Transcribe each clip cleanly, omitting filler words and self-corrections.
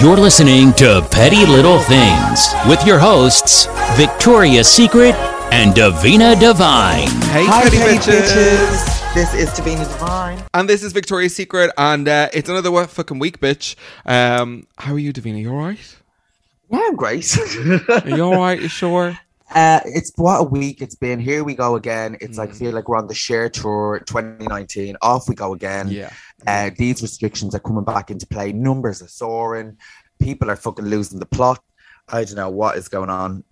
You're listening to Petty Little Things with your hosts, Victoria Secret and Davina Devine. Hey, hi, Petty bitches. This is Davina Devine. And this is Victoria Secret, and it's another fucking week, bitch. How are you, Davina? You all right? Yeah, I'm great. Are you all right? You sure? It's what a week it's been. Here we go again. It's like, I feel like we're on the Cher tour 2019. Off we go again. Yeah. These restrictions are coming back into play. Numbers are soaring. People are fucking losing the plot. I don't know what is going on.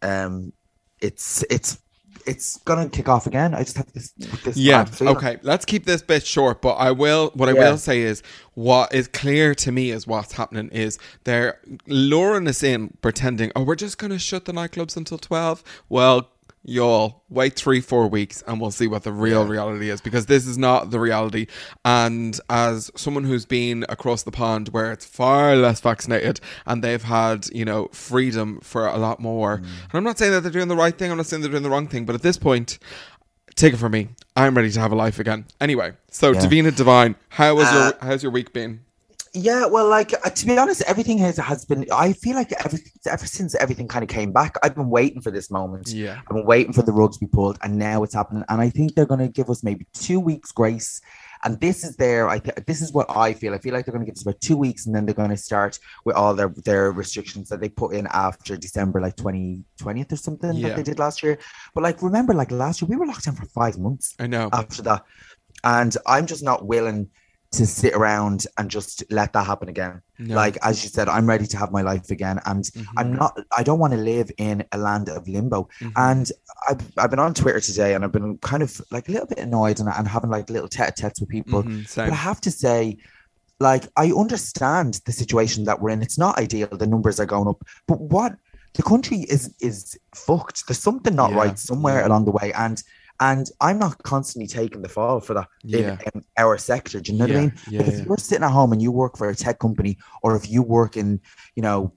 It's gonna kick off again. I just have this yeah. Okay, let's keep this bit short, but I will say is what is clear to me is what's happening is they're luring us in pretending, oh, we're just gonna shut the nightclubs until 12. Well, y'all wait 3-4 weeks and we'll see what the real reality is, because this is not the reality. And as someone who's been across the pond where it's far less vaccinated and they've had, you know, freedom for a lot more, and I'm not saying that they're doing the right thing, I'm not saying they're doing the wrong thing, but at this point, take it from me, I'm ready to have a life again. Anyway, so Davina Devine, how was how's your week been? Yeah, well, like, to be honest, everything has been, I feel like ever since everything kind of came back, I've been waiting for this moment. Yeah. I've been waiting for the rug to be pulled, and now it's happening. And I think they're going to give us maybe 2 weeks grace. And this is this is what I feel. I feel like they're going to give us about 2 weeks, and then they're going to start with all their restrictions that they put in after December, like 2020 or something that they did last year. But like, remember, like last year, we were locked down for 5 months. I know. After that. And I'm just not willing to sit around and just let that happen again. No. Like, as you said, I'm ready to have my life again. And I don't want to live in a land of limbo. Mm-hmm. And I've been on Twitter today, and I've been kind of like a little bit annoyed and having like little tete-a-tetes with people. Mm-hmm, but I have to say, like, I understand the situation that we're in. It's not ideal. The numbers are going up. But what the country is fucked. There's something not right somewhere along the way. And I'm not constantly taking the fall for that in our sector. Do you know what I mean? Yeah, if you're sitting at home and you work for a tech company, or if you work in, you know,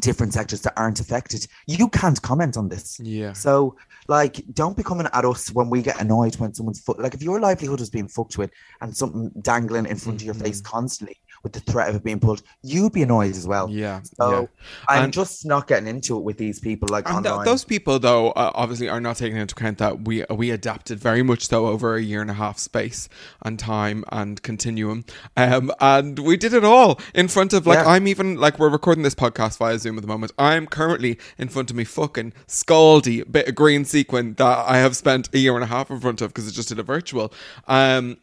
different sectors that aren't affected, you can't comment on this. Yeah. So, like, don't be coming at us when we get annoyed when someone's like, if your livelihood is being fucked with and something dangling in front of your face constantly with the threat of it being pulled, you'd be annoyed as well. Yeah. So I'm just not getting into it with these people. Like, and those people, though, obviously are not taking into account that we adapted very much so over a year and a half space and time and continuum, and we did it all in front of, like, I'm even, like, we're recording this podcast via Zoom at the moment. I'm currently in front of me fucking scaldy bit of green sequin that I have spent a year and a half in front of because I just did a virtual, and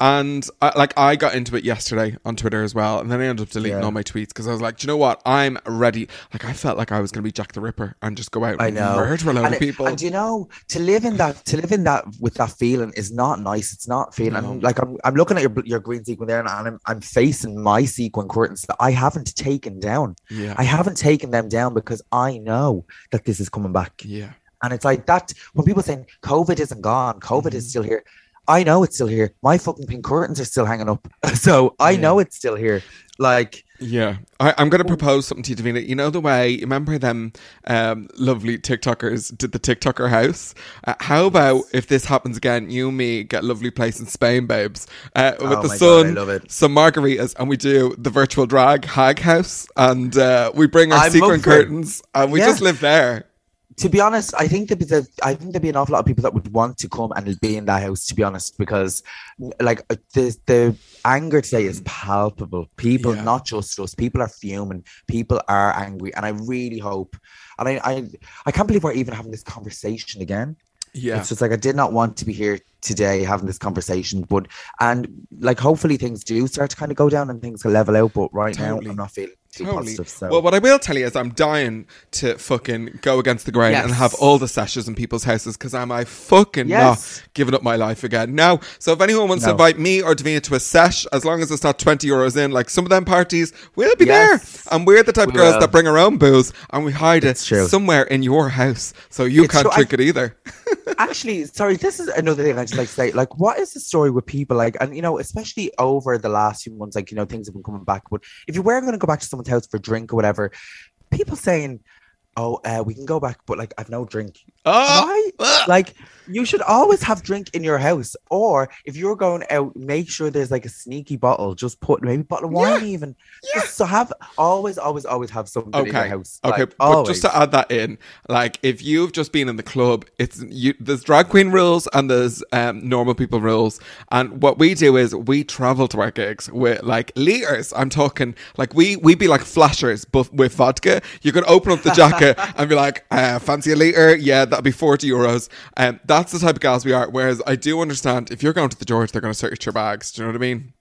I got into it yesterday on Twitter as well, and then I ended up deleting all my tweets because I was like, do you know what, I'm ready. Like, I felt like I was going to be Jack the Ripper and just go out and murder a lot of people. And you know, to live in that with that feeling is not nice. It's not feeling like, I'm looking at your green sequin there, and I'm facing my sequin curtains that I haven't taken down. I haven't taken them down because I know that this is coming back. And it's like that when people saying COVID isn't gone, COVID is still here. I know it's still here. My fucking pink curtains are still hanging up. So I know it's still here. Like, yeah, I'm going to propose something to you, Davina. You know the way, remember them lovely TikTokers did the TikToker house? How about if this happens again, you and me get a lovely place in Spain, babes, with the sun, God, I love it. Some margaritas, and we do the virtual drag hag house, and we bring our sequin curtains, and we just live there. To be honest, I think there'd be an awful lot of people that would want to come and be in that house, to be honest, because like the anger today is palpable. People, not just us, people are fuming, people are angry. And I really hope, and I can't believe we're even having this conversation again. Yeah. It's just like, I did not want to be here today having this conversation, but, and like, hopefully things do start to kind of go down and things can level out. But right now, I'm not feeling too positive. So. Well, what I will tell you is I'm dying to fucking go against the grain and have all the sessions in people's houses, because am I fucking not giving up my life again? No. So if anyone wants to invite me or Davina to a sesh, as long as it's not 20 euros in, like some of them parties, we'll be there. And we're the type of girls that bring our own booze and we hide it somewhere in your house. So you can't drink it either. Actually, sorry, this is another thing I just like to say. Like, what is the story with people? Like, and you know, especially over the last few months, like, you know, things have been coming back. But if you were going to go back to someone's house for a drink or whatever, people saying, oh, we can go back, but like, I've no drink. Oh, why? Like, you should always have drink in your house. Or if you're going out, make sure there's like a sneaky bottle. Just put maybe a bottle of wine even. Yeah. So have always have something in your house. Okay, like, but always. Just to add that in, like if you've just been in the club, there's drag queen rules and there's normal people rules. And what we do is we travel to our gigs with like liters. I'm talking like we'd be like flashers, but with vodka. You could open up the jacket. And be like, fancy a liter? Yeah, that'd be 40 euros. That's the type of gals we are. Whereas I do understand if you're going to the George, they're going to search your bags. Do you know what I mean?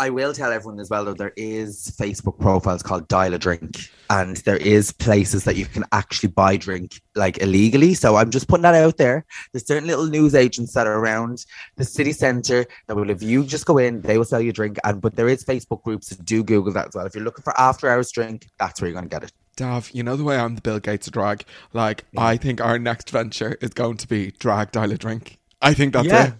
I will tell everyone as well, though, there is Facebook profiles called Dial a Drink, and there is places that you can actually buy drink like illegally. So I'm just putting that out there. There's certain little news agents that are around the city centre that will, if you just go in, they will sell you a drink. But there is Facebook groups. So do Google that as well. If you're looking for after hours drink, that's where you're going to get it. Dav, you know the way I'm the Bill Gates of drag? Like, I think our next venture is going to be drag dial a drink. I think that's it.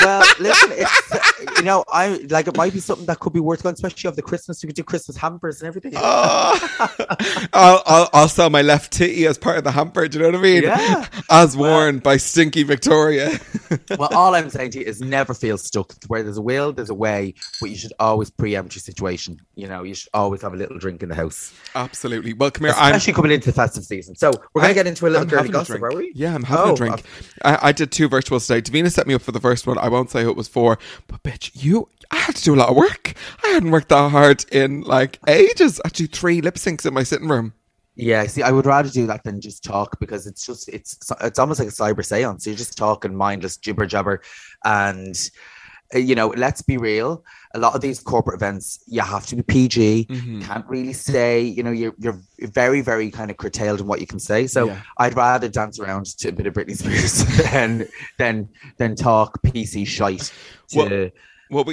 Well, listen, it's, you know, I like it might be something that could be worth going, especially over the Christmas. You could do Christmas hampers and everything. I'll sell my left titty as part of the hamper. Do you know what I mean? Yeah. As worn by stinky Victoria. Well, all I'm saying to you is never feel stuck. Where there's a will, there's a way, but you should always preempt your situation. You know, you should always have a little drink in the house. Absolutely. Well, come here. Especially coming into the festive season. So we're going to get into a little girly gossip, are we? Yeah, I'm having a drink. I did two virtuals today. Davina set me up for the first one. I won't say who it was for, but bitch, I had to do a lot of work. I hadn't worked that hard in like ages. I do 3 lip syncs in my sitting room. Yeah, see, I would rather do that than just talk, because it's almost like a cyber seance. You're just talking mindless jibber jabber, and you know, let's be real. A lot of these corporate events, you have to be PG. Mm-hmm. Can't really say, you know, you're very, very kind of curtailed in what you can say. So I'd rather dance around to a bit of Britney Spears than talk PC shite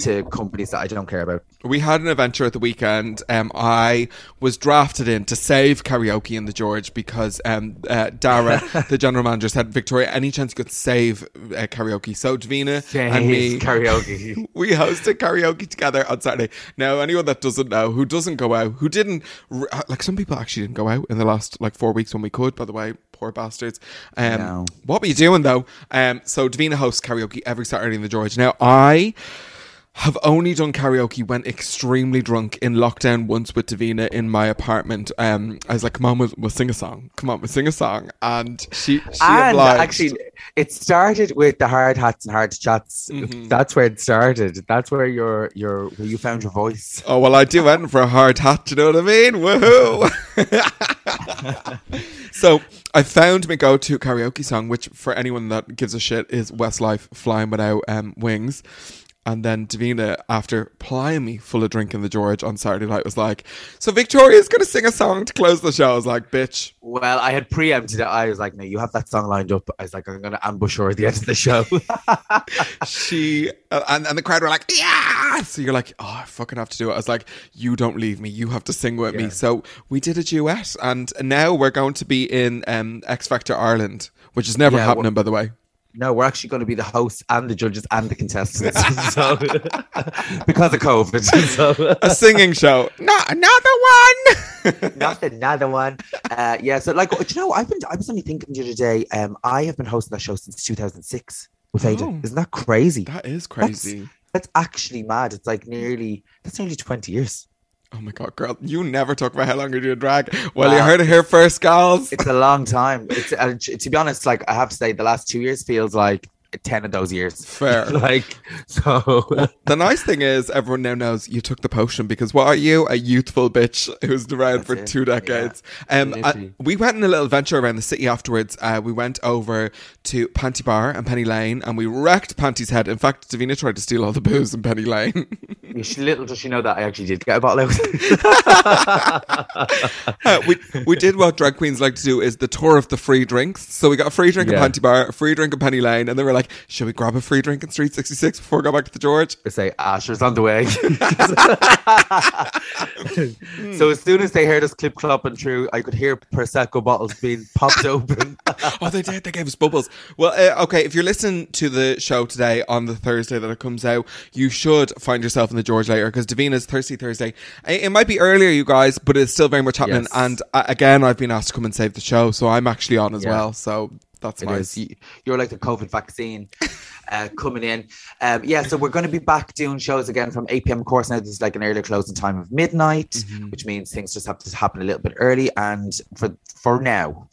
to companies that I don't care about. We had an adventure at the weekend. I was drafted in to save karaoke in the George because Dara, the general manager, said, Victoria, any chance you could save karaoke? So Davina and me, karaoke. We hosted karaoke together on Saturday. Now, anyone that doesn't know, who doesn't go out, who didn't, like some people actually didn't go out in the last like 4 weeks when we could, by the way. Poor bastards. No. What were you doing though? So Davina hosts karaoke every Saturday in the George. Now, I have only done karaoke when extremely drunk in lockdown once with Davina in my apartment. I was like, come on, we'll sing a song. Come on, we'll sing a song. And she obliged. Actually, it started with the hard hats and hard chats. Mm-hmm. That's where it started. That's where you found your voice. Oh, well, I do end for a hard hat. Do you know what I mean? Woohoo! So I found my go-to karaoke song, which for anyone that gives a shit is Westlife, Flying Without Wings. And then Davina, after plying me full of drink in the George on Saturday night, was like, so Victoria's going to sing a song to close the show. I was like, bitch. Well, I had preempted it. I was like, no, you have that song lined up. I was like, I'm going to ambush her at the end of the show. She and the crowd were like, yeah. So you're like, oh, I fucking have to do it. I was like, you don't leave me. You have to sing with me. So we did a duet. And now we're going to be in X Factor Ireland, which is never happening, by the way. No, we're actually going to be the hosts and the judges and the contestants so, because of COVID. So. A singing show. Not another one. Not another one. Yeah. So, like, do you know, I was only thinking the other day, I have been hosting that show since 2006 with Ada. Oh, isn't that crazy? That is crazy. That's actually mad. It's like nearly 20 years. Oh my God, girl, you never talk about how long you're doing drag. Well, wow. You heard it here first, girls. It's a long time. It's to be honest, like, I have to say the last 2 years feels like 10 of those years. Fair. Like, so. Well, the nice thing is everyone now knows you took the potion, because what are you? A youthful bitch who's around That's for it. 2 decades. Yeah. We went on a little venture around the city afterwards. We went over to Panty Bar and Penny Lane and we wrecked Panty's head. In fact, Davina tried to steal all the booze in Penny Lane. Little does she know that I actually did get a bottle out. We did what drag queens like to do, is the tour of the free drinks. So we got a free drink at Panty Bar, a free drink at Penny Lane, and then we're like, should we grab a free drink in Street 66 before we go back to the George? They say, Asher's on the way. So as soon as they heard us clip-clopping through, I could hear Prosecco bottles being popped open. Oh, they did. They gave us bubbles. Well, okay, if you're listening to the show today on the Thursday that it comes out, you should find yourself in the George later, because Davina's Thirsty Thursday. It might be earlier, you guys, but it's still very much happening. Yes. And again, I've been asked to come and save the show, so I'm actually on as well. So that's nice. You're like the COVID vaccine coming in. So we're going to be back doing shows again from 8 p.m. Of course, now there's like an earlier closing time of midnight, which means things just have to happen a little bit early. And for now,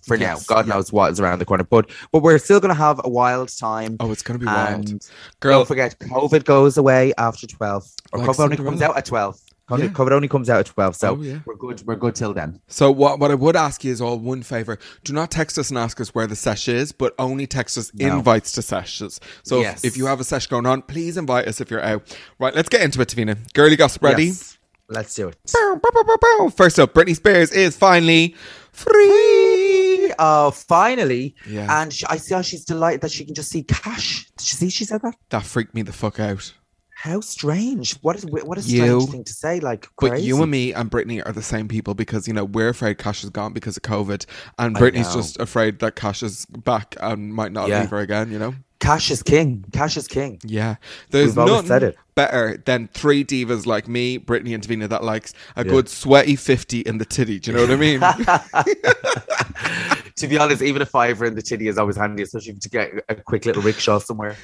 God knows what is around the corner. But we're still going to have a wild time. Oh, it's going to be wild. Girl, don't forget, COVID goes away after 12. Or like COVID only comes out at 12. COVID only comes out at 12, so we're good. We're good till then. So what I would ask you is all one favour. Do not text us and ask us where the sesh is, but only text us invites to seshes. So if you have a sesh going on, please invite us if you're out. Right, let's get into it, Davina. Girly gossip ready? Yes. Let's do it. Bow, bow, bow, bow, bow. First up, Britney Spears is finally free. Oh, finally. Yeah. And I see how she's delighted that she can just see cash. Did you see she said that? That freaked me the fuck out. How strange. What a strange thing to say. Like, crazy. But you and me and Britney are the same people, because, you know, we're afraid Cash is gone because of COVID, and Britney's just afraid that Cash is back and might not leave her again, you know? Cash is king. Cash is king. Yeah. There's nothing better than three divas like me, Britney and Davina, that likes a good sweaty 50 in the titty. Do you know what I mean? To be honest, even a fiver in the titty is always handy, especially to get a quick little rickshaw somewhere.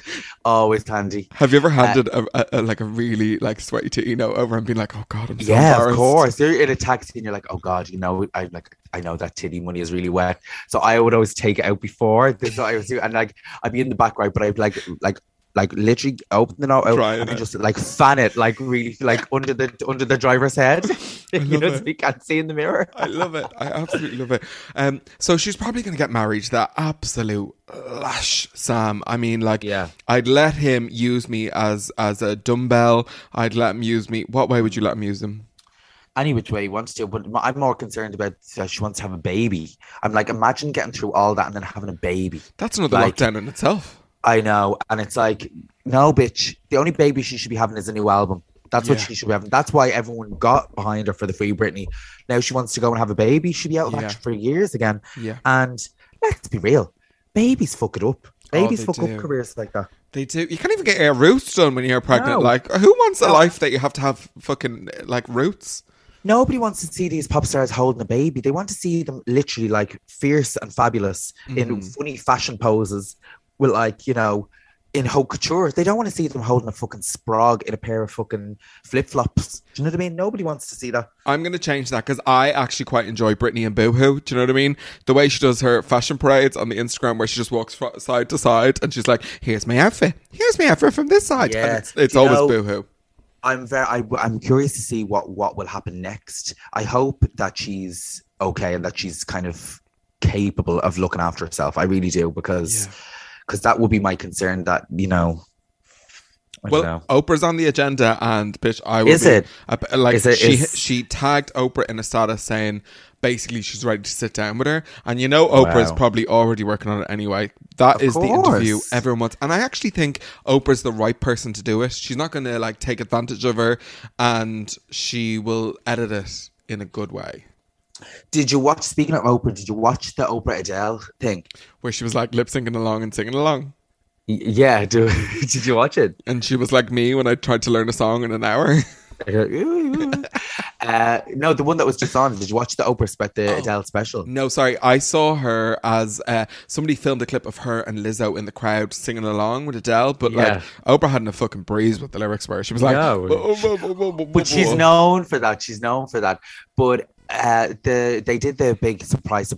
Always handy. Have you ever handed a really like sweaty titty note over and been like, oh God, I'm so embarrassed? Yeah, of course. You're in a taxi and you're like, oh God, you know, I know that titty money is really wet. So I would always take it out before. This is what I would do. And like, I'd be in the back, right? But I'd like literally open the note and just like fan it, like really like under the driver's head, you know, so you can't see in the mirror. I love it. I absolutely love it. So she's probably going to get married to that absolute lash Sam. I mean, like, I'd let him use me as a dumbbell. I'd let him use me. What way would you let him use him? Any which way he wants to, but I'm more concerned about she wants to have a baby. I'm like, imagine getting through all that and then having a baby. That's another lockdown in itself. I know. And it's like, no, bitch. The only baby she should be having is a new album. That's what she should be having. That's why everyone got behind her for the Free Britney. Now she wants to go and have a baby. She'll be out of action for years again. Yeah. And let's be real. Babies fuck it up. Babies fuck up careers like that. They do. You can't even get your roots done when you're pregnant. No. Like, who wants a life that you have to have fucking, like, roots? Nobody wants to see these pop stars holding a baby. They want to see them literally, like, fierce and fabulous in funny fashion poses. With, like, you know, in haute couture. They don't want to see them holding a fucking sprog in a pair of fucking flip-flops. Do you know what I mean? Nobody wants to see that. I'm going to change that, because I actually quite enjoy Britney and Boohoo. Do you know what I mean? The way she does her fashion parades on the Instagram, where she just walks side to side and she's like, here's my outfit. Here's my outfit from this side. Yeah. And it's always Boohoo. I'm curious to see what will happen next. I hope that she's okay and that she's kind of capable of looking after herself. I really do, because... Yeah. Because that would be my concern, that, you know... I don't know. Oprah's on the agenda, and, bitch, I would she tagged Oprah in a status saying, basically, she's ready to sit down with her. And you know Oprah's probably already working on it anyway. That is the interview everyone wants. And I actually think Oprah's the right person to do it. She's not going to, like, take advantage of her, and she will edit it in a good way. Speaking of Oprah, did you watch the Oprah Adele thing? Where she was like lip syncing along and singing along. Yeah, did you watch it? And she was like me when I tried to learn a song in an hour. No, the one that was just on. Did you watch the Oprah Adele special? No, sorry. I saw her as somebody filmed a clip of her and Lizzo in the crowd singing along with Adele, but like Oprah hadn't a fucking breeze with the lyrics where she was like, but she's known for that. She's known for that. But they did the big surprise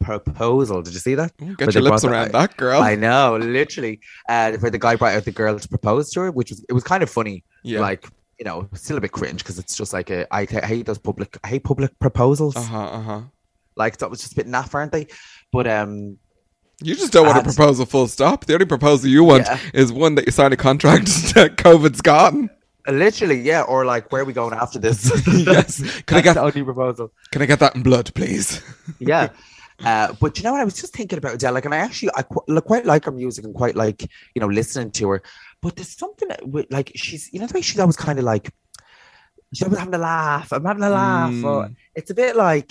proposal. Did you see that? Get your lips around that, girl. I know, literally. Where the guy brought out the girl to propose to her, it was kind of funny. Yeah. Like, you know, still a bit cringe because it's just like I hate those public proposals. Like, that was just a bit naff, aren't they? But you just don't want a proposal, full stop. The only proposal you want is one that you sign a contract that COVID's gone. Literally, yeah. Or like, where are we going after this? Yes. Can I get the only proposal? Can I get that in blood, please? Yeah. But you know what, I was just thinking about Adele, like, and I quite like her music and quite like, you know, listening to her. But there's something with, like, she's, you know, the way she's always kind of like, she's always having a laugh. I'm having a laugh. Or, it's a bit like,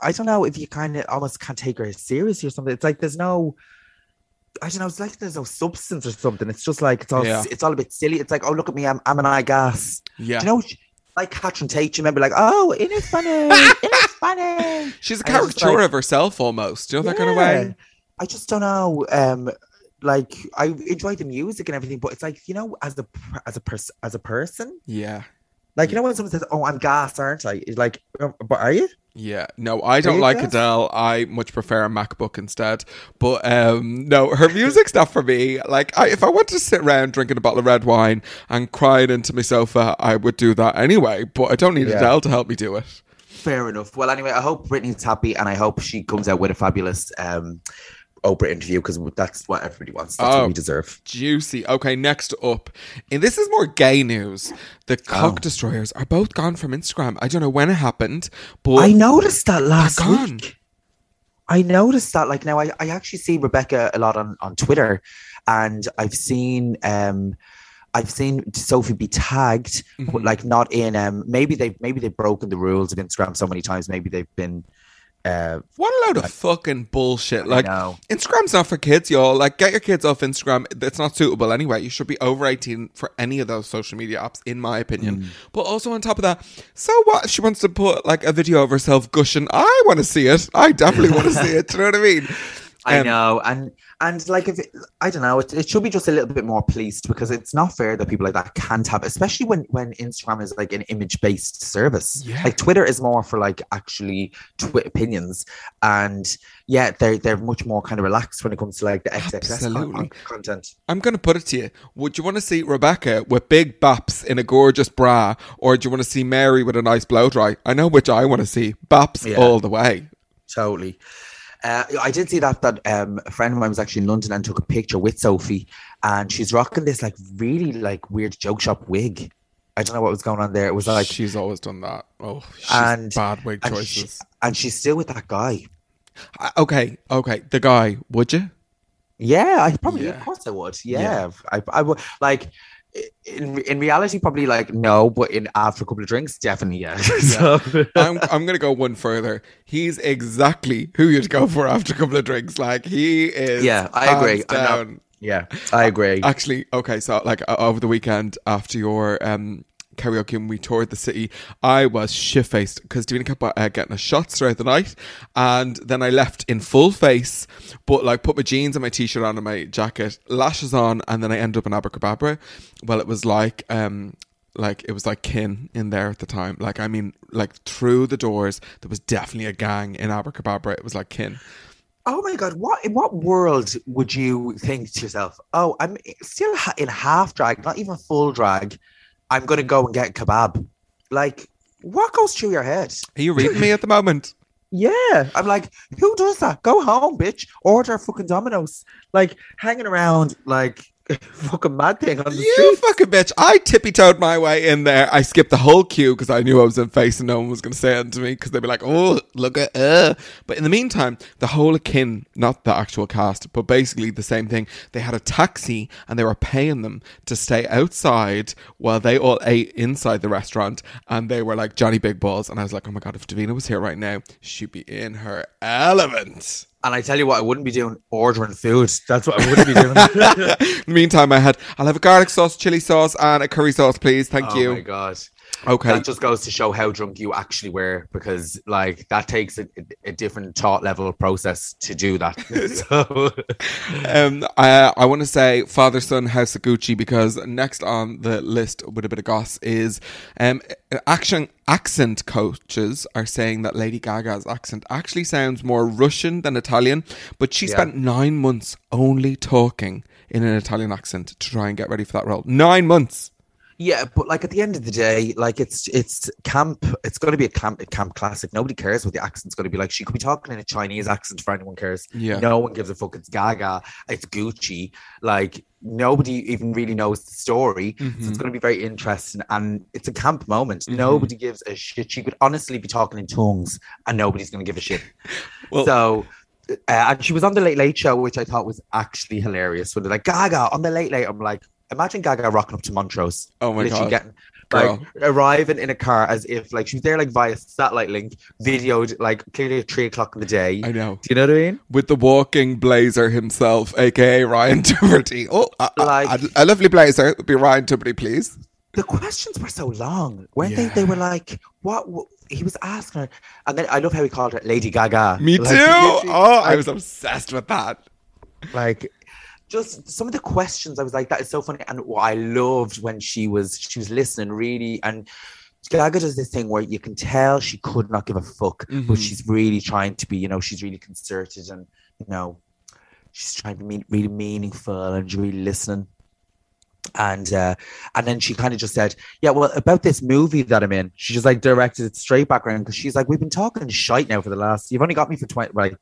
I don't know if you kind of almost can't take her seriously or something. It's like there's no, I don't know. It's like there's no substance or something. It's just like it's all a bit silly. It's like, oh, look at me, I'm an eye gas. Yeah. Do you know, like Catherine Tate, you remember, like, oh, it is funny, She's a caricature of herself almost. Do you know that kind of way? I just don't know. Like, I enjoy the music and everything, but it's like, you know, as a person, like, you know, when someone says, "Oh, I'm gas, aren't I?" It's like, but are you? Yeah, no, I don't like Adele. I much prefer a MacBook instead. But no, her music's not for me. Like, if I wanted to sit around drinking a bottle of red wine and crying into my sofa, I would do that anyway. But I don't need Adele to help me do it. Fair enough. Well, anyway, I hope Britney's happy, and I hope she comes out with a fabulous Oprah interview, because that's what everybody wants. That's what we deserve. Juicy. Okay, next up. And this is more gay news. The cock destroyers are both gone from Instagram. I don't know when it happened, but I noticed that last week. I noticed that. Like, now I actually see Rebecca a lot on Twitter, and I've seen Sophie be tagged, but like not in. Maybe they've broken the rules of Instagram so many times. Maybe they've been. What a load of fucking bullshit. Like, Instagram's not for kids, y'all. Like, get your kids off Instagram. It's not suitable anyway. You should be over 18 for any of those social media apps, in my opinion. But also on top of that, so what if she wants to put like a video of herself gushing? I want to see it. I definitely want to see it. Do you know what I mean? I know, and like, if I don't know, it should be just a little bit more policed, because it's not fair that people like that can't have, especially when Instagram is like an image-based service. Yeah. Like, Twitter is more for like actually opinions, and they're much more kind of relaxed when it comes to like the XXS content. I'm gonna put it to you: would you want to see Rebecca with big baps in a gorgeous bra, or do you want to see Mary with a nice blow dry? I know which I want to see. Baps all the way. Totally. I did see that a friend of mine was actually in London and took a picture with Sophie, and she's rocking this like really like weird joke shop wig. I don't know what was going on there. It was like, she's always done that. Oh, she's bad wig choices. And she's still with that guy. Okay. The guy, would you? Yeah, I probably, of course I would. Yeah. I would. Like, in reality, probably like no, but after a couple of drinks, definitely yeah. I'm gonna go one further. He's exactly who you'd go for after a couple of drinks. Like, he is. Yeah, I agree. I agree. Actually, okay. So like over the weekend after your karaoke, and we toured the city, I was shit faced because Davina kept getting us shots throughout the night, and then I left in full face, but like put my jeans and my t-shirt on and my jacket, lashes on, and then I ended up in Abracababra. Well, it was like Kin in there at the time. Like, I mean, like through the doors, there was definitely a gang in Abracababra. It was like Kin. Oh my God, in what world would you think to yourself, oh, I'm still in half drag, not even full drag, I'm going to go and get kebab. Like, what goes through your head? Are you reading me at the moment? Yeah. I'm like, who does that? Go home, bitch. Order fucking Domino's. Like, hanging around like fucking mad thing on the street. You fucking bitch. I tippy-toed my way in there. I skipped the whole queue because I knew I was in face and no one was going to say anything to me, because they'd be like, oh, look at her. But in the meantime, the whole Kin, not the actual cast, but basically the same thing. They had a taxi and they were paying them to stay outside while they all ate inside the restaurant, and they were like Johnny Big Balls. And I was like, oh my God, if Davina was here right now, she'd be in her element. And I tell you what, I wouldn't be doing ordering food. That's what I wouldn't be doing. Meantime, I'll have a garlic sauce, chili sauce, and a curry sauce, please. Thank you. Oh my God. Okay. That just goes to show how drunk you actually were, because like that takes a different thought level process to do that. I want to say Father Son House of Gucci, because next on the list with a bit of goss is accent coaches are saying that Lady Gaga's accent actually sounds more Russian than Italian, but she spent 9 months only talking in an Italian accent to try and get ready for that role. 9 months. Yeah, but like at the end of the day, like it's camp. It's going to be a camp classic. Nobody cares what the accent's going to be like. She could be talking in a Chinese accent for anyone cares. Yeah. No one gives a fuck. It's Gaga. It's Gucci. Like nobody even really knows the story. Mm-hmm. So it's going to be very interesting. And it's a camp moment. Mm-hmm. Nobody gives a shit. She could honestly be talking in tongues and nobody's going to give a shit. Well, so... and she was on the Late Late Show, which I thought was actually hilarious. When they're like, Gaga on the Late Late. I'm like, imagine Gaga rocking up to Montrose. Oh my God. Getting, like, arriving in a car as if like she was there like via satellite link, videoed like clearly at 3 o'clock in the day. I know. Do you know what I mean? With the walking blazer himself, a.k.a. Ryan Tubridy. Oh, like, a lovely blazer. It would be Ryan Tubridy, please. The questions were so long, weren't they? They were like, what? He was asking her. And then I love how he called her Lady Gaga. Me like, too. Oh, I was obsessed with that. Like... just some of the questions, I was like, that is so funny. And what I loved when she was listening, really. And Gaga does this thing where you can tell she could not give a fuck, mm-hmm. but she's really trying to be, you know, she's really concerted and, you know, she's trying to be really meaningful and really listening. And then she kind of just said, yeah, well, about this movie that I'm in, she just like directed it straight back around, because she's like, we've been talking shite now for the last, you've only got me for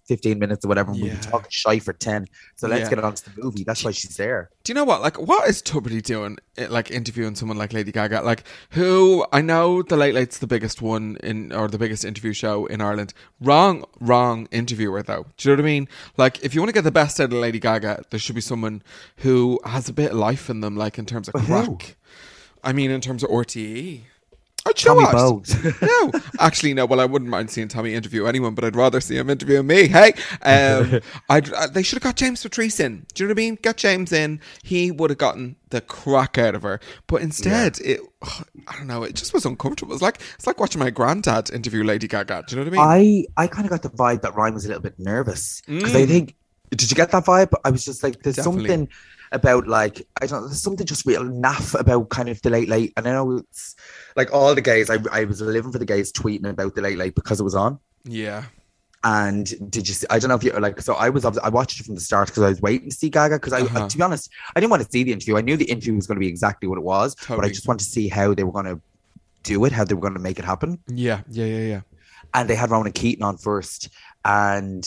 15 minutes or whatever, and we've been talking shite for 10, so let's get on to the movie. That's why she's there. Do you know what, like, what is Tubridy doing, like, interviewing someone like Lady Gaga, like, who, I know the Late Late's the biggest one in, or the biggest interview show in Ireland. Wrong interviewer, though. Do you know what I mean? Like, if you want to get the best out of Lady Gaga, there should be someone who has a bit of life in them, like, in terms of crack. Who? I mean, in terms of RTE. Oh, Tommy Bowes. No, actually, no. Well, I wouldn't mind seeing Tommy interview anyone, but I'd rather see him interview me. Hey, they should have got James Patrice in. Do you know what I mean? Get James in. He would have gotten the crack out of her. But instead, I don't know. It just was uncomfortable. It's like watching my granddad interview Lady Gaga. Do you know what I mean? I kind of got the vibe that Ryan was a little bit nervous. Because I think, did you get that vibe? I was just like, there's definitely something... about like, I don't know, there's something just real naff about kind of the Late Late. And I know it's like all the gays, I was living for the gays tweeting about the Late Late because it was on. Yeah. And did you see, I don't know if you like, so I watched it from the start because I was waiting to see Gaga, because to be honest, I didn't want to see the interview. I knew the interview was going to be exactly what it was, totally. But I just wanted to see how they were going to do it, how they were going to make it happen. Yeah. And they had Ronan Keating on first, and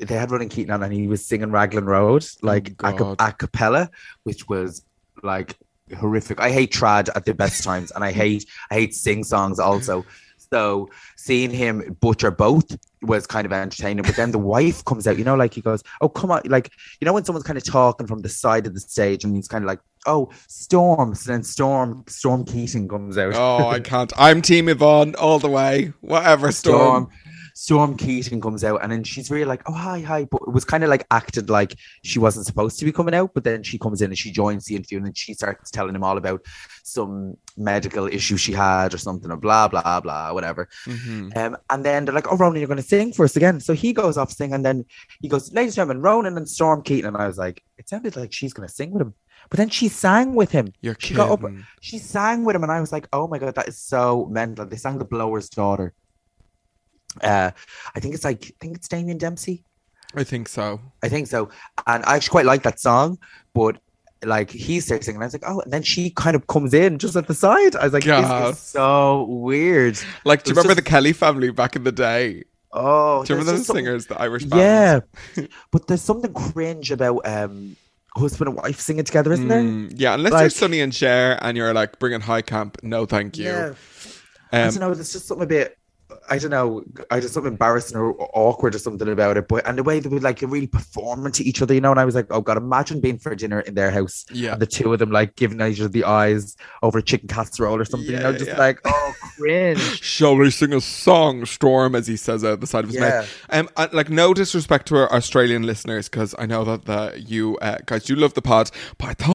they had Ronan Keating on, and he was singing Raglan Road, like, a cappella, which was like horrific. I hate trad at the best times, and I hate sing songs also. So seeing him butcher both was kind of entertaining. But then the wife comes out, you know, like he goes, oh, come on. Like, you know, when someone's kind of talking from the side of the stage and he's kind of like, oh, Storm. So then Storm Keating comes out. Oh, I can't. I'm Team Yvonne all the way. Whatever, Storm. Storm Keating comes out, and then she's really like, oh, hi. But it was kind of like acted like she wasn't supposed to be coming out. But then she comes in and she joins the interview, and then she starts telling him all about some medical issue she had or something, or blah, blah, blah, whatever. Mm-hmm. And then they're like, oh, Ronan, you're going to sing for us again. So he goes off to sing, and then he goes, ladies and gentlemen, Ronan and Storm Keating. And I was like, it sounded like she's going to sing with him. But then she sang with him. She got up, she sang with him, and I was like, oh my God, that is so mental. They sang The Blower's Daughter. I think it's Damien Dempsey. I think so. And I actually quite like that song, but like he starts singing, and I was like, oh, and then she kind of comes in just at the side. I was like, this is so weird. Like, do you remember the Kelly family back in the day? Oh, do you remember those singers, the Irish band? Yeah, but there's something cringe about husband and wife singing together, isn't there? Yeah, unless you're Sonny and Cher and you're like bringing high camp. No, thank you. Yeah. I don't know. There's just something a bit. I don't know, I just something embarrassing or awkward or something about it. But and the way they were like really performing to each other, you know, and I was like, oh God, imagine being for dinner in their house. Yeah. And the two of them like giving each other the eyes over a chicken casserole or something, you know, just like, oh, cringe. Shall we sing a song, Storm, as he says out the side of his mouth. Like, no disrespect to our Australian listeners, because I know that you guys, you love the pod, but I thought...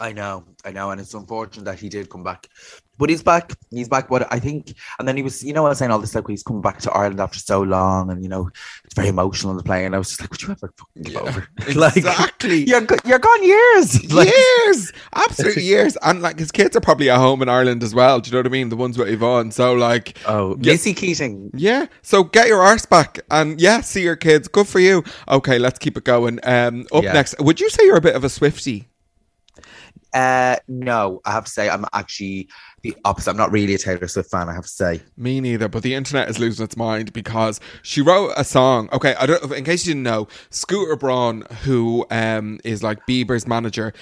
I know, and it's unfortunate that he did come back. But he's back, but I think, and then he was, you know, I was saying all this, like, he's coming back to Ireland after so long, and, you know, it's very emotional on the plane, and I was just like, would you ever fucking give over? Exactly. Like, you're gone years. Like, years. Absolutely years. And, like, his kids are probably at home in Ireland as well, do you know what I mean? The ones with Yvonne, so, like... Oh, Missy Keating. Yeah, so get your arse back, and, yeah, see your kids. Good for you. Okay, let's keep it going. Up next, would you say you're a bit of a Swiftie? No, I have to say I'm actually the opposite. I'm not really a Taylor Swift fan, I have to say. Me neither, but the internet is losing its mind because she wrote a song. Okay, I don't. In case you didn't know, Scooter Braun, who is like Bieber's manager,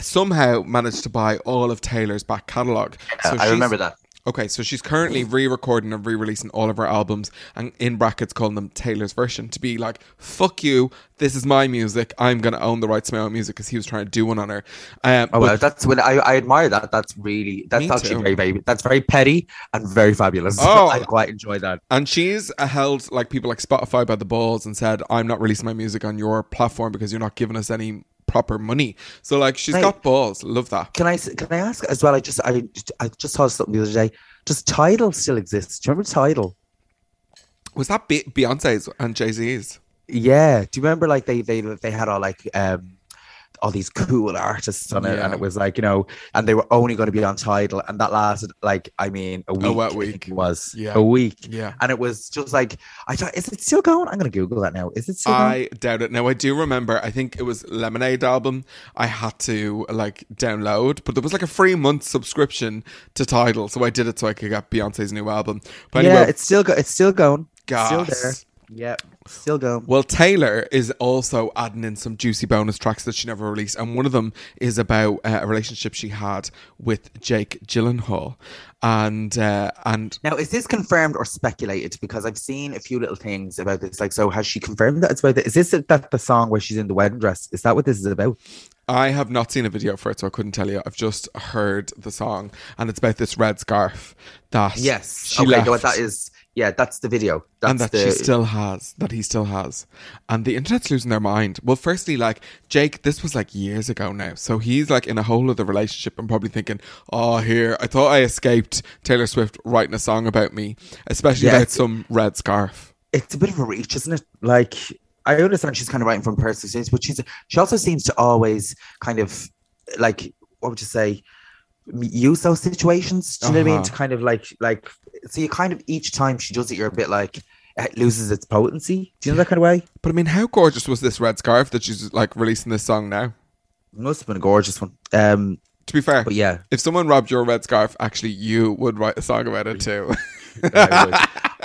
somehow managed to buy all of Taylor's back catalogue. So I remember that. Okay, so she's currently re-recording and re-releasing all of her albums, and in brackets calling them Taylor's version, to be like, fuck you, this is my music, I'm going to own the rights to my own music, because he was trying to do one on her. Well, that's when I admire that. That's really, that's actually very, that's very petty and very fabulous. Oh, I quite enjoy that. And she's held like people like Spotify by the balls and said, I'm not releasing my music on your platform because you're not giving us any proper money. So like, she's got balls. Love that. Can I ask as well, I just saw something the other day. Does Tidal still exist? Do you remember Tidal? Was that Beyonce's and Jay-Z's? Yeah. Do you remember like they had all like all these cool artists on it, and it was like, you know, and they were only going to be on Tidal, and that lasted like, I mean, a week. Oh, what week? I think it was a week. Yeah, and it was just like, I thought, is it still going? I'm going to Google that now. Is it still going? I doubt it. Now I do remember, I think it was Lemonade album I had to like download, but there was like a free month subscription to Tidal, so I did it so I could get Beyonce's new album. But anyway, yeah, it's still going. God, still there. Yeah, still go. Well, Taylor is also adding in some juicy bonus tracks that she never released, and one of them is about a relationship she had with Jake Gyllenhaal. And now, is this confirmed or speculated? Because I've seen a few little things about this. Like, so has she confirmed that it's about this? Is this the song where she's in the wedding dress? Is that what this is about? I have not seen a video for it, so I couldn't tell you. I've just heard the song, and it's about this red scarf that she left. What that is. Yeah, that's the video. He still has. And the internet's losing their mind. Well, firstly, like, Jake, this was like years ago now. So he's like in a whole other relationship and probably thinking, oh, here, I thought I escaped Taylor Swift writing a song about me, especially about some red scarf. It's a bit of a reach, isn't it? Like, I understand she's kind of writing from personal experience, but she also seems to always kind of, like, what would you say, use those situations, do you know what I mean, to kind of like so you kind of, each time she does it, you're a bit like, it loses its potency, do you know that kind of way? But I mean, how gorgeous was this red scarf that she's like releasing this song now? It must have been a gorgeous one, to be fair. But yeah, if someone robbed your red scarf, actually you would write a song about it too.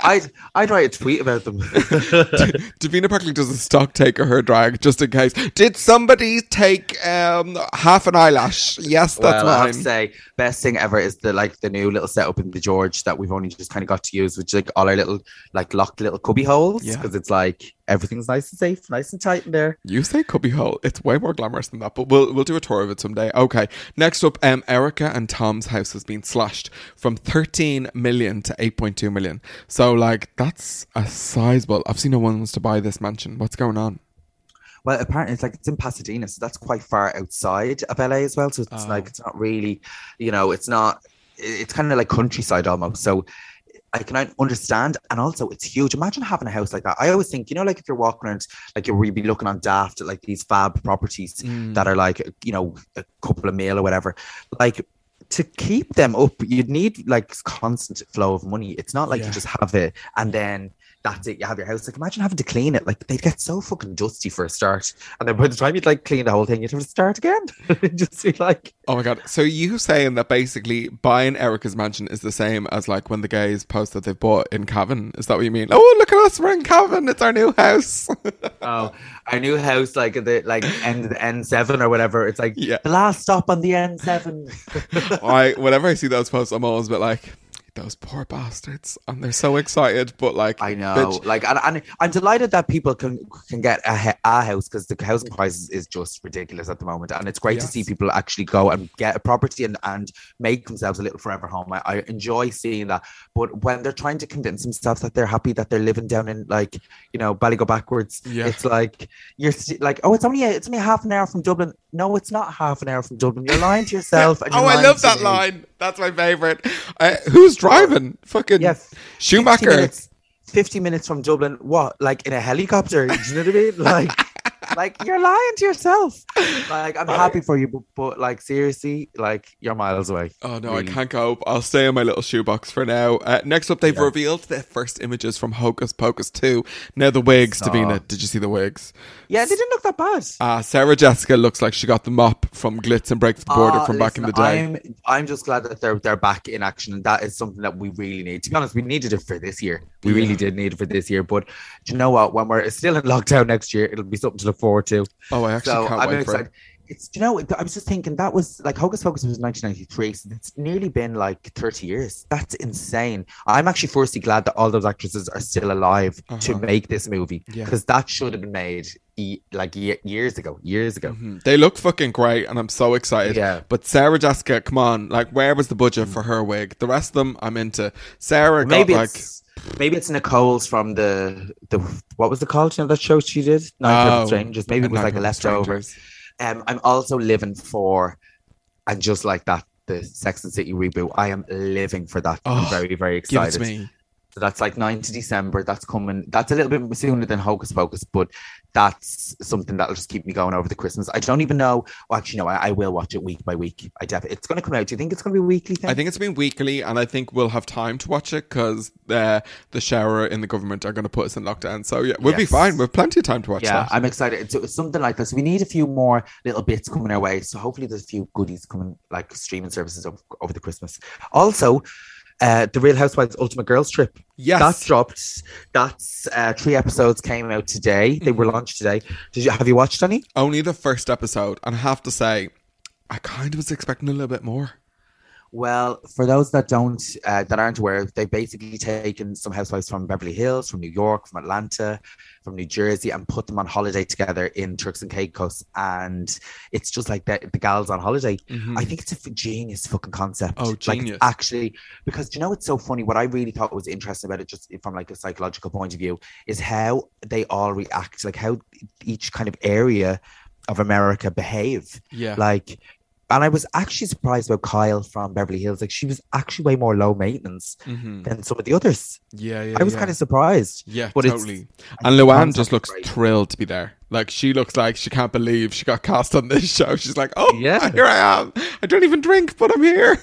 I'd write a tweet about them. Davina Buckley does a stock take of her drag, just in case. Did somebody take half an eyelash? Yes, that's mine. I have to say, best thing ever is the new little setup in the George that we've only just kind of got to use, which is like all our little like locked little cubby holes, because it's like everything's nice and safe, nice and tight in there. You say cubby hole. It's way more glamorous than that, but we'll do a tour of it someday. Okay. Next up, Erika and Tom's house has been slashed from 13 million to 8.2 million. So like, that's a sizable. I've seen no one wants to buy this mansion. What's going on? Well, apparently it's in Pasadena, so that's quite far outside of LA as well. So it's like, it's not really, you know, it's kind of like countryside almost. So I can understand. And also it's huge. Imagine having a house like that. I always think, you know, like if you're walking around, like you'll really be looking on daft at like these fab properties that are like, you know, a couple of mil or whatever. Like, to keep them up, you'd need like constant flow of money. It's not like you just have it and then that's it, you have your house. Like, imagine having to clean it. Like, they'd get so fucking dusty for a start. And then by the time you'd like clean the whole thing, you'd have to start again. Just be like... Oh my God. So you saying that basically buying Erika's mansion is the same as like when the gays post that they've bought in Cavan. Is that what you mean? Oh, look at us. We're in Cavan. It's our new house. Oh, our new house, like the the N7 or whatever. It's like the last stop on the N7. Whenever I see those posts, I'm always a bit like... Those poor bastards, and they're so excited. But like, I know, bitch. Like, and I'm delighted that people can get a house, because the housing crisis is just ridiculous at the moment, and it's great to see people actually go and get a property and make themselves a little forever home. I enjoy seeing that. But when they're trying to convince themselves that they're happy that they're living down in like, you know, Ballygo Backwards, it's like you're like, oh, it's only half an hour from Dublin. No, it's not half an hour from Dublin. You're lying to yourself. And I love that line. That's my favorite. Who's driving? Fucking Schumacher. 50 minutes from Dublin. What? Like in a helicopter? Do you know what I mean? Like you're lying to yourself. Like, I'm happy for you, but like, seriously, like, you're miles away. Oh no, really. I can't cope. I'll stay in my little shoebox for now. Next up, they've revealed their first images from Hocus Pocus 2. Now the wigs, Davina. Did you see the wigs? Yeah, they didn't look that bad. Sarah Jessica looks like she got the mop from Glitz and Break the Border from back in the day. I'm just glad that they're back in action, and that is something that we really need. To be honest, we needed it for this year. We really did need it for this year. But do you know what? When we're still in lockdown next year, it'll be something to look forward to. Oh, I actually can't wait for it. It's, you know, I was just thinking, that was like, Hocus Pocus was 1993, so it's nearly been like 30 years. That's insane. I'm actually firstly glad that all those actresses are still alive to make this movie, because that should have been made years ago. Mm-hmm. They look fucking great, and I'm so excited. But Sarah Jessica, come on, like, where was the budget for her wig? The rest of them, I'm into. Sarah maybe got Maybe it's Nicole's from the what was it called? You know that show she did, Nine Perfect Strangers. Maybe it was like a leftover. I'm also living for, and just like that, the Sex and City reboot. I am living for that. I'm very, very excited. So that's like 9th of December. That's coming. That's a little bit sooner than Hocus Pocus, but that's something that'll just keep me going over the Christmas. I don't even know. Well, actually, no, I will watch it week by week. It's going to come out. Do you think it's going to be weekly? I think it's been weekly, and I think we'll have time to watch it, because the shower in the government are going to put us in lockdown. So yeah, we'll be fine. We'll have plenty of time to watch that. Yeah, I'm excited. It's something like this. We need a few more little bits coming our way. So hopefully there's a few goodies coming, like streaming services over the Christmas. Also... The Real Housewives Ultimate Girls Trip. Yes. That's dropped. That's 3 episodes came out today. They were launched today. Have you watched any? Only the first episode. And I have to say, I kind of was expecting a little bit more. Well, for those that aren't aware, they've basically taken some housewives from Beverly Hills, from New York, from Atlanta, from New Jersey, and put them on holiday together in Turks and Caicos. And it's just like the gals on holiday. Mm-hmm. I think it's a genius fucking concept. Oh, genius. Like, actually, because, you know, it's so funny. What I really thought was interesting about it, just from like a psychological point of view, is how they all react, like how each kind of area of America behave. Yeah. Like... And I was actually surprised about Kyle from Beverly Hills. Like, she was actually way more low maintenance than some of the others. Yeah. I was kind of surprised. Yeah, but totally. And Luann just looks thrilled to be there. Like, she looks like she can't believe she got cast on this show. She's like, oh, yeah, here I am. I don't even drink, but I'm here.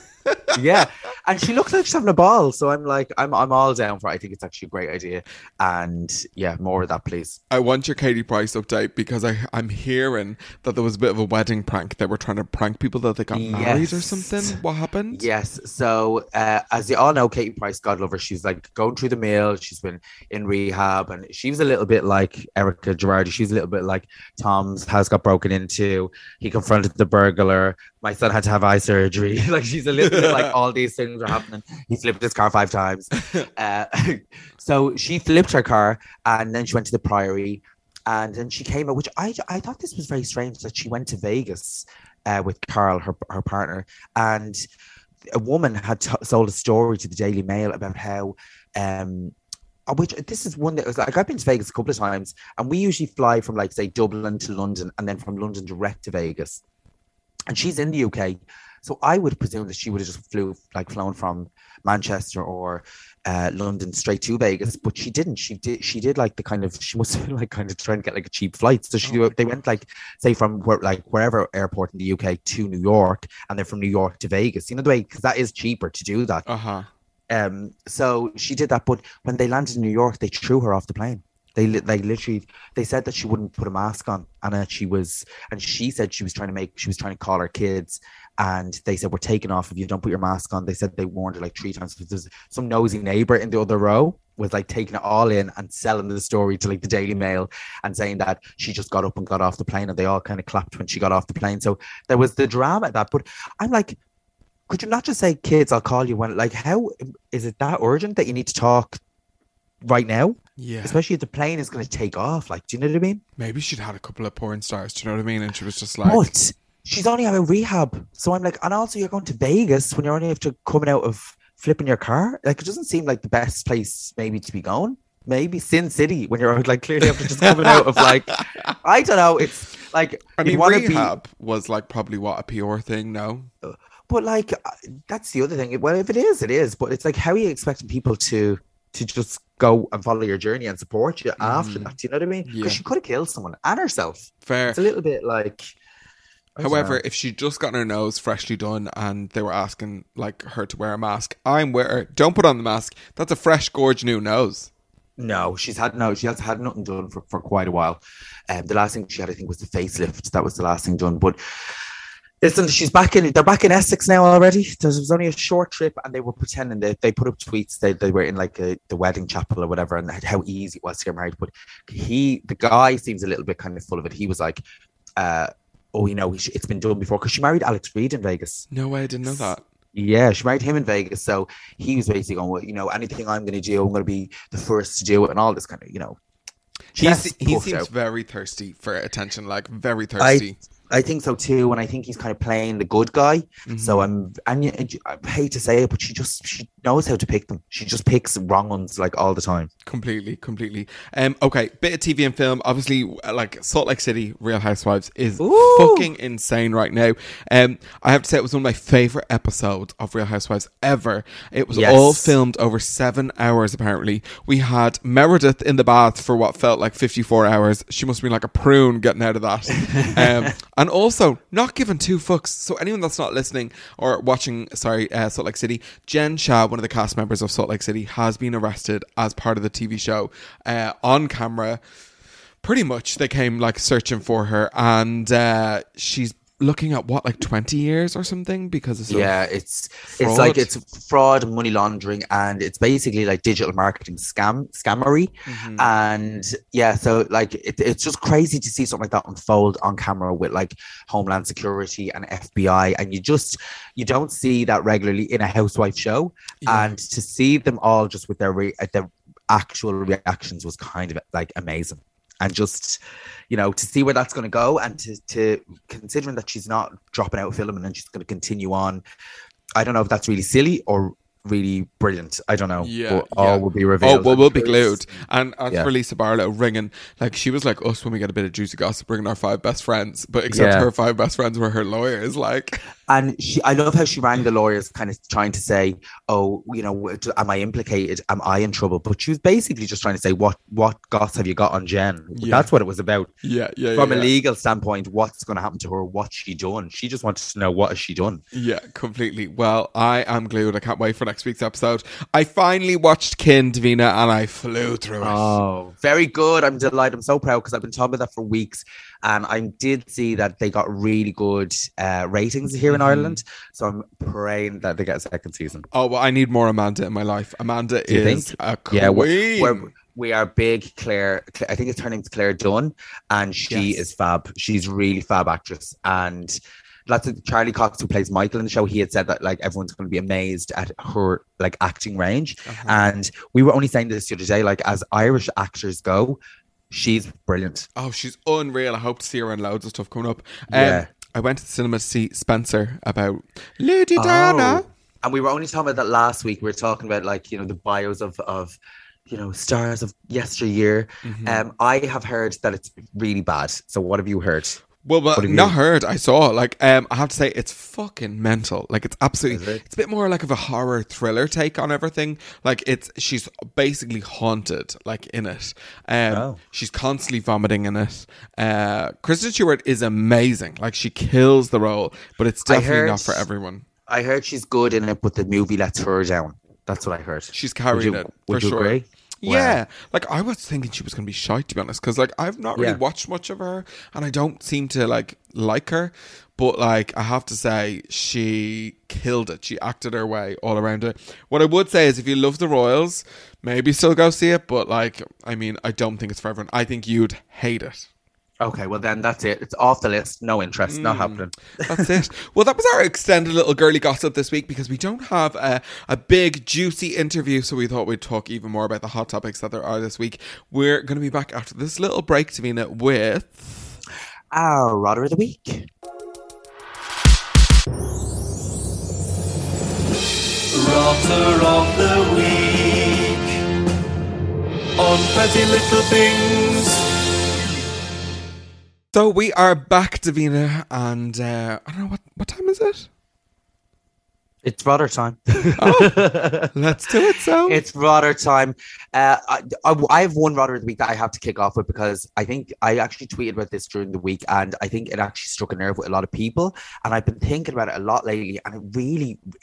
Yeah. And she looks like she's having a ball. So I'm like, I'm all down for it. I think it's actually a great idea. And yeah, more of that, please. I want your Katie Price update, because I'm hearing that there was a bit of a wedding prank. They were trying to prank people that they got married or something. What happened? Yes. So as you all know, Katie Price, God love her, she's like going through the mill. She's been in rehab, and she was a little bit like Erika Girardi. She's a little bit like Tom's house got broken into. He confronted the burglar. my son had to have eye surgery. Like, she's a little bit like, all these things are happening. He flipped his car 5 times. So she flipped her car and then she went to the Priory. And then she came out, which I thought this was very strange, that she went to Vegas with Carl, her partner. And a woman had sold a story to the Daily Mail about how... which this is one that was like, I've been to Vegas a couple of times and we usually fly from like, say, Dublin to London and then from London direct to Vegas. And she's in the UK. So I would presume that she would have just flown from Manchester or London straight to Vegas, but she didn't. She did like the kind of, she must have been like kind of trying to get like a cheap flight. So they went like, say, from wherever airport in the UK to New York, and then from New York to Vegas. You know the way, because that is cheaper to do that. Uh-huh. So she did that, but when they landed in New York, they threw her off the plane. They said that she wouldn't put a mask on, and that she said she was trying to call her kids, and they said, we're taking off if you don't put your mask on. They said they warned her like 3 times. There's some nosy neighbor in the other row was like taking it all in and selling the story to like the Daily Mail and saying that she just got up and got off the plane, and they all kind of clapped when she got off the plane. So there was the drama at that, but I'm like, could you not just say, kids, I'll call you when, like, how is it that urgent that you need to talk right now? Yeah. Especially if the plane is going to take off. Like, do you know what I mean? Maybe she'd had a couple of porn stars, do you know what I mean? And she was just like... But she's only having rehab. So I'm like, and also you're going to Vegas when you're only after coming out of flipping your car. Like, it doesn't seem like the best place maybe to be going. Maybe Sin City when you're like clearly after just coming out of like... I don't know. It's like... I mean, rehab was like probably what, a PR thing, no? But like, that's the other thing. Well, if it is. But it's like, how are you expecting people to just go and follow your journey and support you after that? Do you know what I mean? Because she could have killed someone and herself. Fair. It's a little bit like... However, if she'd just gotten her nose freshly done and they were asking like her to wear a mask, don't put on the mask. That's a fresh, gorge new nose. No, she has had nothing done for quite a while. The last thing she had, I think, was the facelift. That was the last thing done. But... Listen, they're back in Essex now already. There was only a short trip and they were pretending that they put up tweets. They were in like the wedding chapel or whatever, and how easy it was to get married. But the guy seems a little bit kind of full of it. He was like, oh, you know, it's been done before, because she married Alex Reid in Vegas. No way, I didn't know that. Yeah, she married him in Vegas. So he was basically going, well, you know, anything I'm going to do, I'm going to be the first to do it and all this kind of, you know. He seems very thirsty for attention, like very thirsty. I think so too, and I think he's kind of playing the good guy. Mm-hmm. So I hate to say it, but she knows how to pick them. She just picks wrong ones like all the time. Completely. Okay, bit of TV and film. Obviously, like Salt Lake City, Real Housewives is fucking insane right now. I have to say it was one of my favorite episodes of Real Housewives ever. It was all filmed over 7 hours. Apparently, we had Meredith in the bath for what felt like 54 hours. She must have been like a prune getting out of that. And also, not giving 2 fucks. So anyone that's not listening or watching, Salt Lake City, Jen Shah, one of the cast members of Salt Lake City, has been arrested as part of the TV show on camera. Pretty much, they came like searching for her, and she's looking at what, like 20 years or something, because it's fraud. It's like, it's fraud, money laundering, and it's basically like digital marketing scammery. Mm-hmm. And yeah, so like it's just crazy to see something like that unfold on camera with like Homeland Security and FBI, and you don't see that regularly in a housewife show. Yeah. And to see them all just with their actual reactions was kind of like amazing. And just, you know, to see where that's going to go, and to considering that she's not dropping out filming and she's going to continue on. I don't know if that's really silly or really brilliant. I don't know. Yeah, all will be revealed. Oh, well, we'll be glued. And as for Lisa Barlow ringing, like she was like us when we get a bit of juicy gossip, bringing our 5 best friends, but except her 5 best friends were her lawyers. Like, and I love how she rang the lawyers, kind of trying to say, "Oh, you know, am I implicated? Am I in trouble?" But she was basically just trying to say, "What goss have you got on Jen?" Yeah. That's what it was about. Yeah. From a legal standpoint, what's going to happen to her? What's she done? She just wanted to know what has she done. Yeah, completely. Well, I am glued. I can't wait for next week's episode. I finally watched Kin, Davina, and I flew through it. Oh, very good. I'm delighted. I'm so proud, because I've been talking about that for weeks, and I did see that they got really good ratings here in Ireland, so I'm praying that they get a second season. Oh, well, I need more Amanda in my life. Amanda is a queen. Yeah, we are big Claire, I think it's her name's Claire Dunn, and she is fab. She's really fab actress, and that's a, Charlie Cox, who plays Michael in the show, he had said that like everyone's going to be amazed at her like acting range. And we were only saying this the other day, like as Irish actors go, she's brilliant. Oh, she's unreal. I hope to see her in loads of stuff coming up. Yeah. I went to the cinema to see Spencer about Lady Diana. And we were only talking about that last week. We were talking about like, you know, the bios of you know, stars of yesteryear. I have heard that it's really bad. So what have you heard? Well, not heard. I saw. Like, I have to say, it's fucking mental. Like, it's absolutely. It's a bit more like of a horror thriller take on everything. Like, it's she's basically haunted. Like in it, she's constantly vomiting in it. Kristen Stewart is amazing. Like, she kills the role, but it's definitely not for everyone. I heard she's good in it, but the movie lets her down. That's what I heard. She's carrying it for sure. Agree? Yeah, wow. Like I was thinking she was going to be shy, to be honest, because like I've not really watched much of her, and I don't seem to like her. But like I have to say, she killed it. She acted her way all around it. What I would say is, if you love the Royals, maybe still go see it. But like, I mean, I don't think it's for everyone. I think you'd hate it. Okay, well then that's it. It's off the list. No interest. Not happening. That's it. Well, that was our extended little girly gossip this week because we don't have a big juicy interview, so we thought we'd talk even more about the hot topics that there are this week. We're going to be back after this little break, Davina, with our Rodder of the Week. Rodder of the Week on Petty Little Things. So we are back, Davina, and I don't know, what time is it? It's Rodder time. Oh, let's do it, so. It's Rodder time. I have one Rodder of the week that I have to kick off with because I think I actually tweeted about this during the week and I think it actually struck a nerve with a lot of people. And I've been thinking about it a lot lately and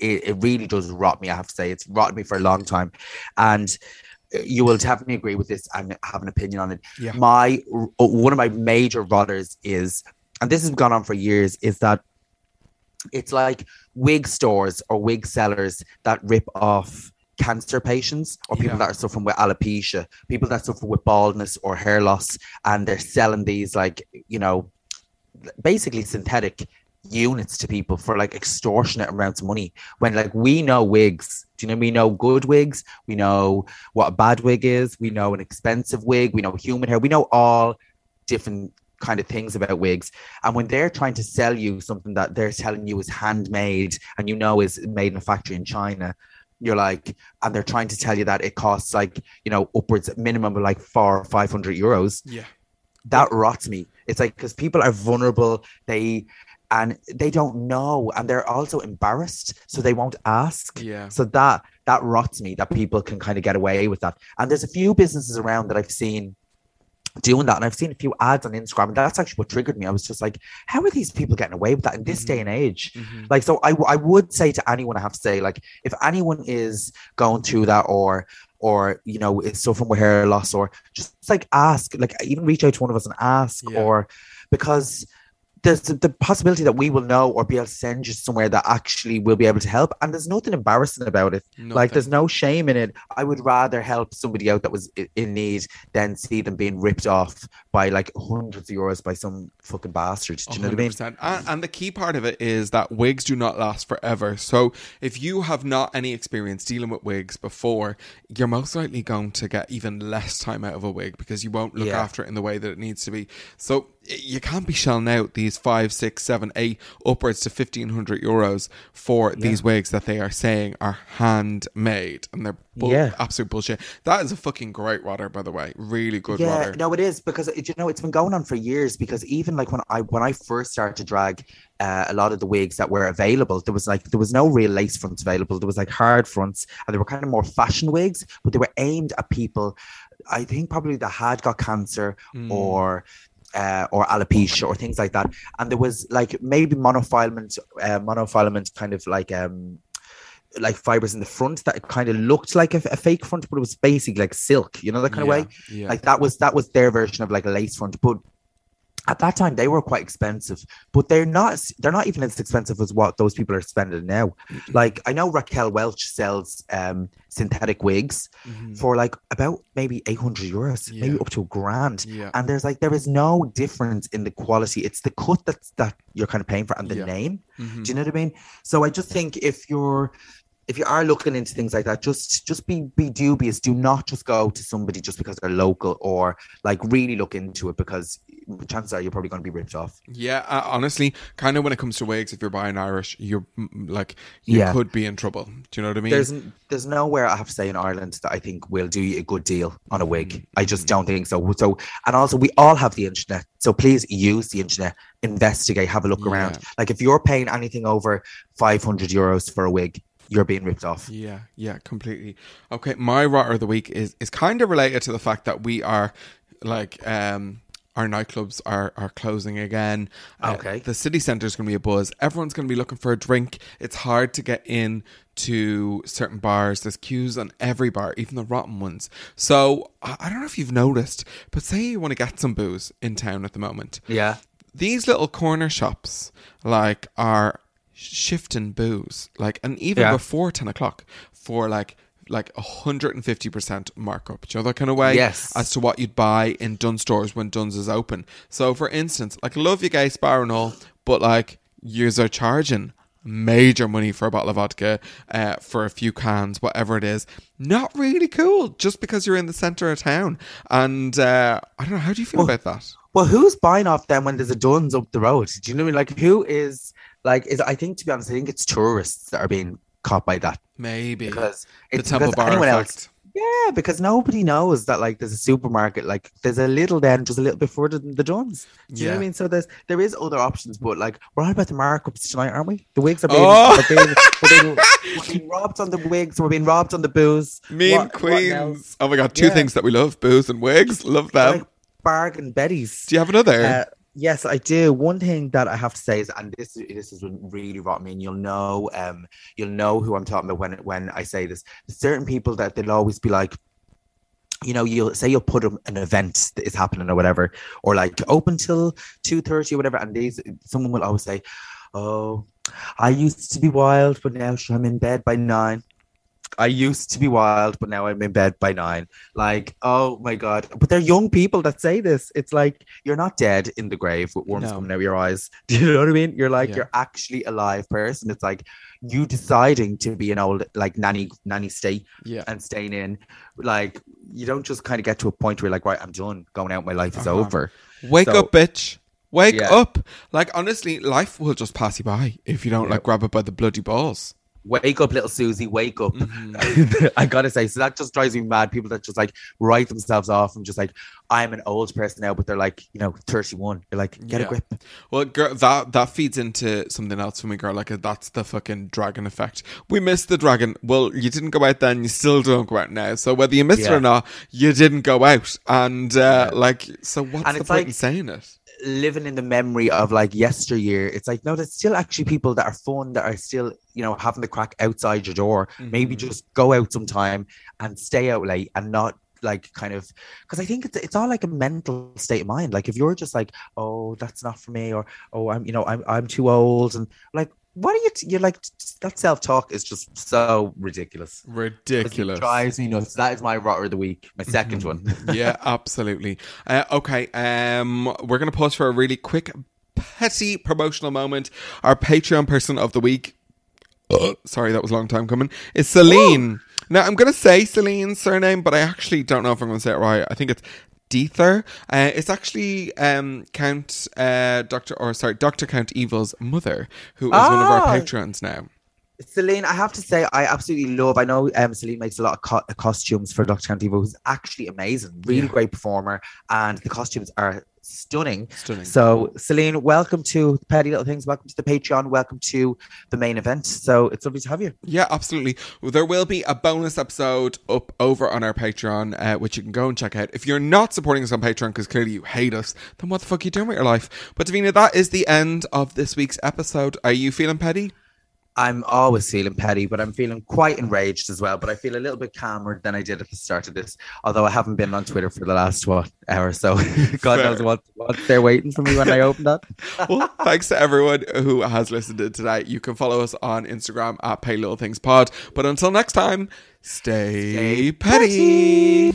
it really does rot me, I have to say. It's rotted me for a long time. And you will definitely agree with this and have an opinion on it. Yeah. One of my major rodders is, and this has gone on for years, is that it's like wig stores or wig sellers that rip off cancer patients or people that are suffering with alopecia, people that suffer with baldness or hair loss, and they're selling these like, you know, basically synthetic units to people for like extortionate amounts of money when like we know wigs, do you know, we know good wigs, we know what a bad wig is, we know an expensive wig, we know human hair, we know all different kind of things about wigs. And when they're trying to sell you something that they're telling you is handmade and you know is made in a factory in China, you're like, and they're trying to tell you that it costs like, you know, upwards minimum of like 400 or 500 euros, that rots me. It's like, because people are vulnerable, they don't know, and they're also embarrassed, so they won't ask. Yeah. So that rots me that people can kind of get away with that. And there's a few businesses around that I've seen doing that, and I've seen a few ads on Instagram, and that's actually what triggered me. I was just like, how are these people getting away with that in this day and age? Like, so I would say to anyone, I have to say, like, if anyone is going through that or you know, is suffering with hair loss, or just like ask, like even reach out to one of us and ask, or because there's the possibility that we will know or be able to send you somewhere that actually will be able to help. And there's nothing embarrassing about it. Nothing. Like, there's no shame in it. I would rather help somebody out that was in need than see them being ripped off by like hundreds of euros by some fucking bastard. Do you know what I mean? And the key part of it is that wigs do not last forever. So if you have not any experience dealing with wigs before, you're most likely going to get even less time out of a wig because you won't look after it in the way that it needs to be. So you can't be shelling out these 5, 6, 7, 8 upwards to 1,500 euros for these wigs that they are saying are handmade, and they're absolute bullshit. That is a fucking great Rodder, by the way. Really good Rodder. No, it is, because you know it's been going on for years. Because even like when I first started to drag, a lot of the wigs that were available, there was no real lace fronts available. There was like hard fronts, and they were kind of more fashion wigs, but they were aimed at people, I think probably that had got cancer or alopecia or things like that. And there was like maybe monofilament kind of like fibers in the front that kind of looked like a fake front, but it was basically like silk, you know, that kind of way. Like that was their version of like a lace front. But at that time they were quite expensive, but they're not even as expensive as what those people are spending now. Like, I know Raquel Welch sells synthetic wigs for like about maybe 800 euros, maybe up to £1,000. And there is no difference in the quality. It's the cut that you're kind of paying for and the name. Do you know what I mean? So I just think if you are looking into things like that, just be dubious. Do not just go to somebody just because they're local, or like really look into it, because chances are you're probably going to be ripped off. Yeah, honestly, kind of when it comes to wigs, if you're buying Irish, you could be in trouble. Do you know what I mean? There's nowhere, I have to say, in Ireland that I think will do you a good deal on a wig. I just don't think so. And also we all have the internet, so please use the internet. Investigate, have a look around. Like, if you're paying anything over 500 euros for a wig, you're being ripped off. Yeah, completely. Okay, my rotter of the week is kind of related to the fact that we are like our nightclubs are closing again. Okay. The city centre is going to be abuzz. Everyone's going to be looking for a drink. It's hard to get in to certain bars. There's queues on every bar, even the rotten ones. So I don't know if you've noticed, but say you want to get some booze in town at the moment. Yeah. These little corner shops like are shifting booze, like, and even before 10 o'clock for like 150% markup, do you know, that kind of way, as to what you'd buy in Dunnes stores when Dunnes is open. So for instance, like, I love you guys bar and all, but like, yous are charging major money for a bottle of vodka, for a few cans, whatever it is. Not really cool, just because you're in the centre of town. And I don't know, how do you feel about that? Well, who's buying off them when there's a Dunnes up the road? Do you know what I mean? Like, who is... I think, to be honest, I think it's tourists that are being caught by that. Maybe. Because it's the Temple Bar effect. Yeah, because nobody knows that, like, there's a supermarket, like, there's a little then, just a little bit further than the Dunnes. Do you know what I mean? So there is other options, but, like, we're all about the markups tonight, aren't we? The wigs are being... We're being robbed on the wigs, we're being robbed on the booze. Mean queens. Oh, my God, two things that we love, booze and wigs. Love them. Like, bargain Betties. Do you have another? Yes, I do. One thing that I have to say is, and this is what really rocked me, and you'll know who I'm talking about when I say this. Certain people that they'll always be like, you know, you'll put an event that is happening or whatever, or like open till 2:30 or whatever, and someone will always say, "Oh, I used to be wild, but now I'm in bed by 9." I used to be wild, but now I'm in bed by 9. Like, oh my God. But they're young people that say this. It's like, you're not dead in the grave with worms coming out of your eyes. Do you know what I mean? You're like, you're actually a live person. It's like you deciding to be an old, like, nanny stay and staying in. Like, you don't just kind of get to a point where you're like, right, I'm done. Going out, my life is over. Wake up, bitch. Wake up. Like, honestly, life will just pass you by if you don't, like, grab it by the bloody balls. Wake up, little Susie, wake up. I gotta say, so that just drives me mad. People that just like write themselves off and just like, I'm an old person now, but they're like, you know, 31. You're like, get a grip. Well, girl, that feeds into something else for me, girl. Like, that's the fucking dragon effect. We missed the dragon. Well, you didn't go out then, you still don't go out now. So whether you missed it or not, you didn't go out. And like, so what's the point in saying it? Living in the memory of like yesteryear, it's like, no, there's still actually people that are fun, that are still, you know, having the crack outside your door. Maybe just go out sometime and stay out late and not like kind of, because I think it's all like a mental state of mind. Like, if you're just like, oh, that's not for me, or oh, I'm, you know, I'm too old, and like, what are you? You're like, that self-talk is just so ridiculous. Ridiculous. It drives me nuts. That is my rotter of the week. My second one. Yeah, absolutely. Okay, we're going to pause for a really quick, petty promotional moment. Our Patreon person of the week, sorry, that was a long time coming, is Celine. Oh! Now, I'm going to say Celine's surname, but I actually don't know if I'm going to say it right. I think it's... Deether. It's actually Dr. Count Evil's mother, who is one of our patrons now. Celine, I have to say, I absolutely love, I know Celine makes a lot of costumes for Dr. Count Evil, who's actually amazing, really great performer, and the costumes are stunning. So Celine, welcome to Petty Little Things, welcome to the Patreon, welcome to the main event. So it's lovely to have you. Yeah, absolutely. Well, there will be a bonus episode up over on our Patreon, which you can go and check out. If you're not supporting us on Patreon because clearly you hate us, then what the fuck are you doing with your life? But Davina, that is the end of this week's episode. Are you feeling petty? I'm always feeling petty, but I'm feeling quite enraged as well. But I feel a little bit calmer than I did at the start of this. Although I haven't been on Twitter for the last hour. So God knows what they're waiting for me when I open that. Well, thanks to everyone who has listened to today. You can follow us on Instagram at Petty Little Things Pod. But until next time, stay petty.